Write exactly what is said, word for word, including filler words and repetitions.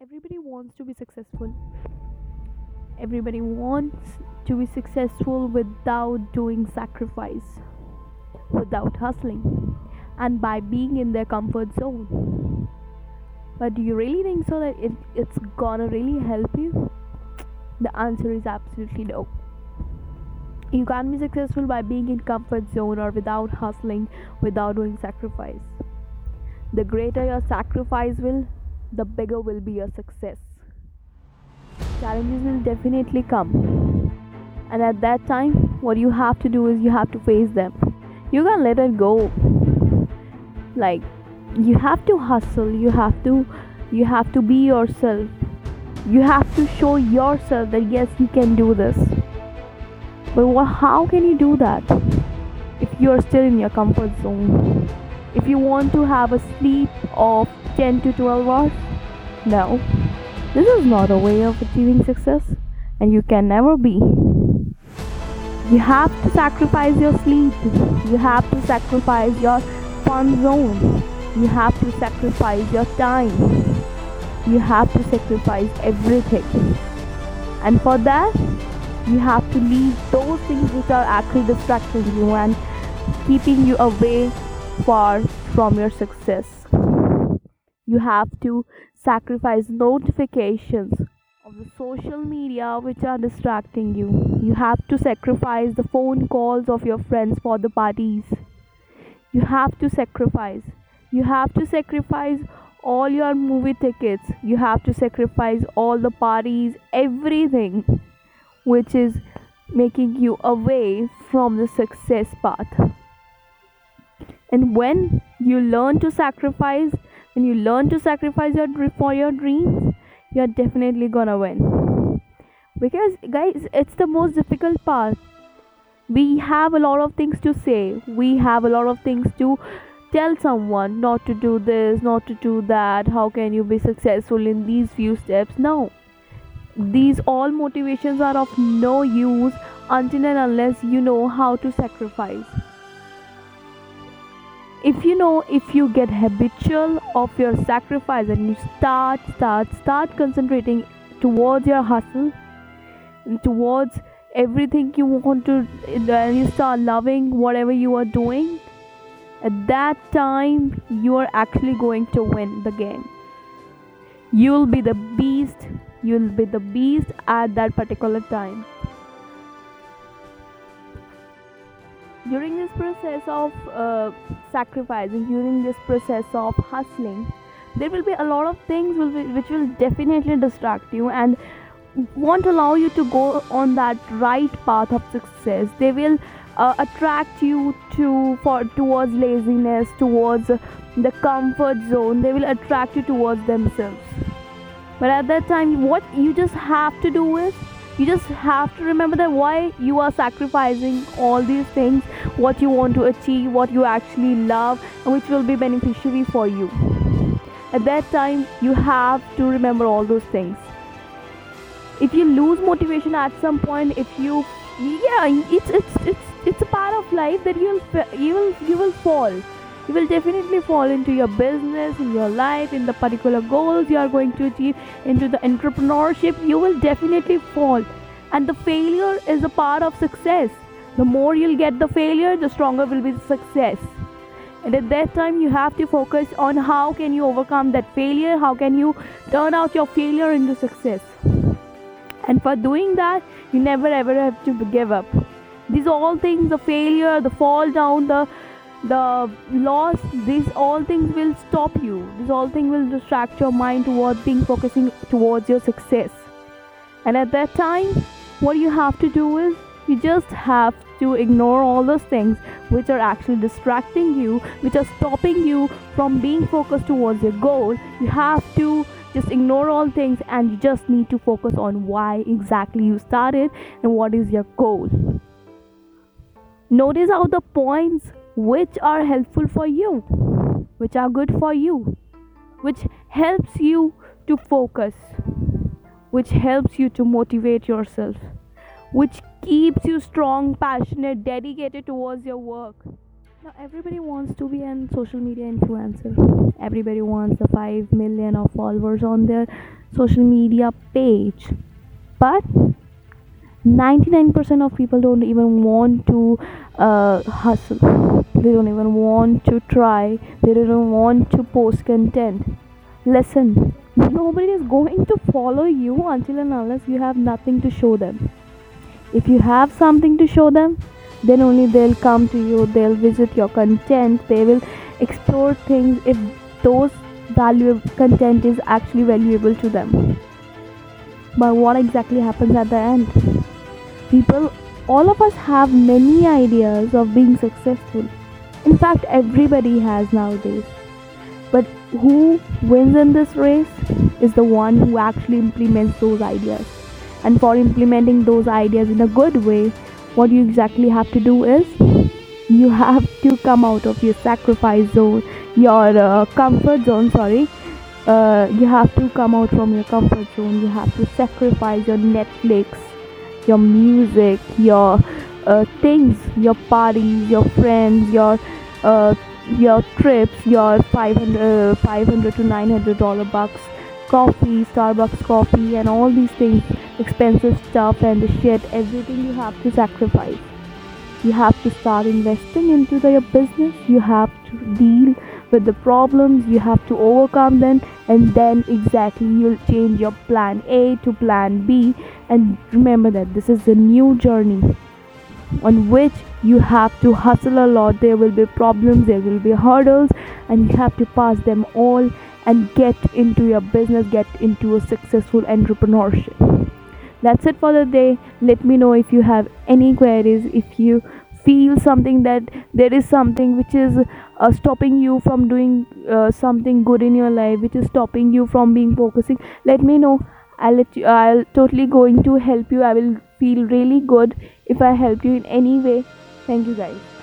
Everybody wants to be successful. Everybody wants to be successful without doing sacrifice, without hustling, and by being in their comfort zone. But do you really think so that it, it's gonna really help you? The answer is absolutely no. You can't be successful by being in comfort zone or without hustling, without doing sacrifice. The greater your sacrifice will, the bigger will be your success. Challenges will definitely come, and at that time what you have to do is you have to face them. You can't let it go. Like, you have to hustle, you have to you have to be yourself, you have to show yourself that yes, you can do this. But what, how can you do that if you are still in your comfort zone? If you want to have a sleep of ten to twelve hours? No. This is not a way of achieving success, and you can never be. You have to sacrifice your sleep. You have to sacrifice your fun zone. You have to sacrifice your time. You have to sacrifice everything. And for that, you have to leave those things which are actually distracting you and keeping you away far from your success. You have to sacrifice notifications of the social media which are distracting you. You have to sacrifice the phone calls of your friends for the parties. You have to sacrifice. You have to sacrifice all your movie tickets. You have to sacrifice all the parties, everything which is making you away from the success path. And when you learn to sacrifice, when you learn to sacrifice your for your dreams, you're definitely gonna win. Because guys, it's the most difficult part. We have a lot of things to say. We have a lot of things to tell someone, not to do this, not to do that. How can you be successful in these few steps? No. These all motivations are of no use until and unless you know how to sacrifice. If you know, if you get habitual of your sacrifice and you start, start, start concentrating towards your hustle, towards everything you want to, and you start loving whatever you are doing, at that time you are actually going to win the game. You will be the beast, you will be the beast at that particular time. During this process of uh, sacrificing, during this process of hustling, there will be a lot of things will be, which will definitely distract you and won't allow you to go on that right path of success. They will uh, attract you to for towards laziness, towards the comfort zone. They will attract you towards themselves. But at that time, what you just have to do is, you just have to remember that why you are sacrificing all these things, what you want to achieve, what you actually love, and which will be beneficiary for you. At that time, you have to remember all those things. If you lose motivation at some point, if you, yeah, it's it's it's it's a part of life that you'll you'll you will fall. You will definitely fall into your business, in your life, in the particular goals you are going to achieve, into the entrepreneurship. You will definitely fall. And the failure is a part of success. The more you'll get the failure, the stronger will be the success. And at that time, you have to focus on how can you overcome that failure, how can you turn out your failure into success. And for doing that, you never ever have to give up. These are all things, the failure, the fall down, the the loss, these all things will stop you. These all things will distract your mind towards being focusing towards your success. And at that time, what you have to do is you just have to ignore all those things which are actually distracting you, which are stopping you from being focused towards your goal. You have to just ignore all things, and you just need to focus on why exactly you started and what is your goal. Notice how the points which are helpful for you, which are good for you, which helps you to focus, which helps you to motivate yourself, which keeps you strong, passionate, dedicated towards your work. Now everybody wants to be an social media influencer. Everybody wants the five million of followers on their social media page. But ninety-nine percent of people don't even want to uh, hustle. They don't even want to try. They don't want to post content. Listen, nobody is going to follow you until and unless you have nothing to show them. If you have something to show them, then only they'll come to you, they'll visit your content, they will explore things if those valuable content is actually valuable to them. But what exactly happens at the end? People, all of us have many ideas of being successful. In fact, everybody has nowadays. But who wins in this race is the one who actually implements those ideas. And for implementing those ideas in a good way, what you exactly have to do is you have to come out of your sacrifice zone, your uh, comfort zone, sorry. Uh, you have to come out from your comfort zone. You have to sacrifice your Netflix, your music, your uh, things, your parties, your friends, your uh, your trips, your five hundred to nine hundred dollars bucks, coffee, Starbucks coffee, and all these things, expensive stuff and the shit, everything you have to sacrifice. You have to start investing into the, your business. You have to deal with the problems. You have to overcome them, and then exactly you'll change your plan A to plan B. And remember that this is a new journey on which you have to hustle a lot. There will be problems, there will be hurdles, and you have to pass them all and get into your business, get into a successful entrepreneurship. That's it for the day. Let me know if you have any queries, if you feel something that there is something which is uh, stopping you from doing uh, something good in your life, which is stopping you from being focusing. Let me know. I'll let you, I'll totally going to help you. I will feel really good if I help you in any way. Thank you guys.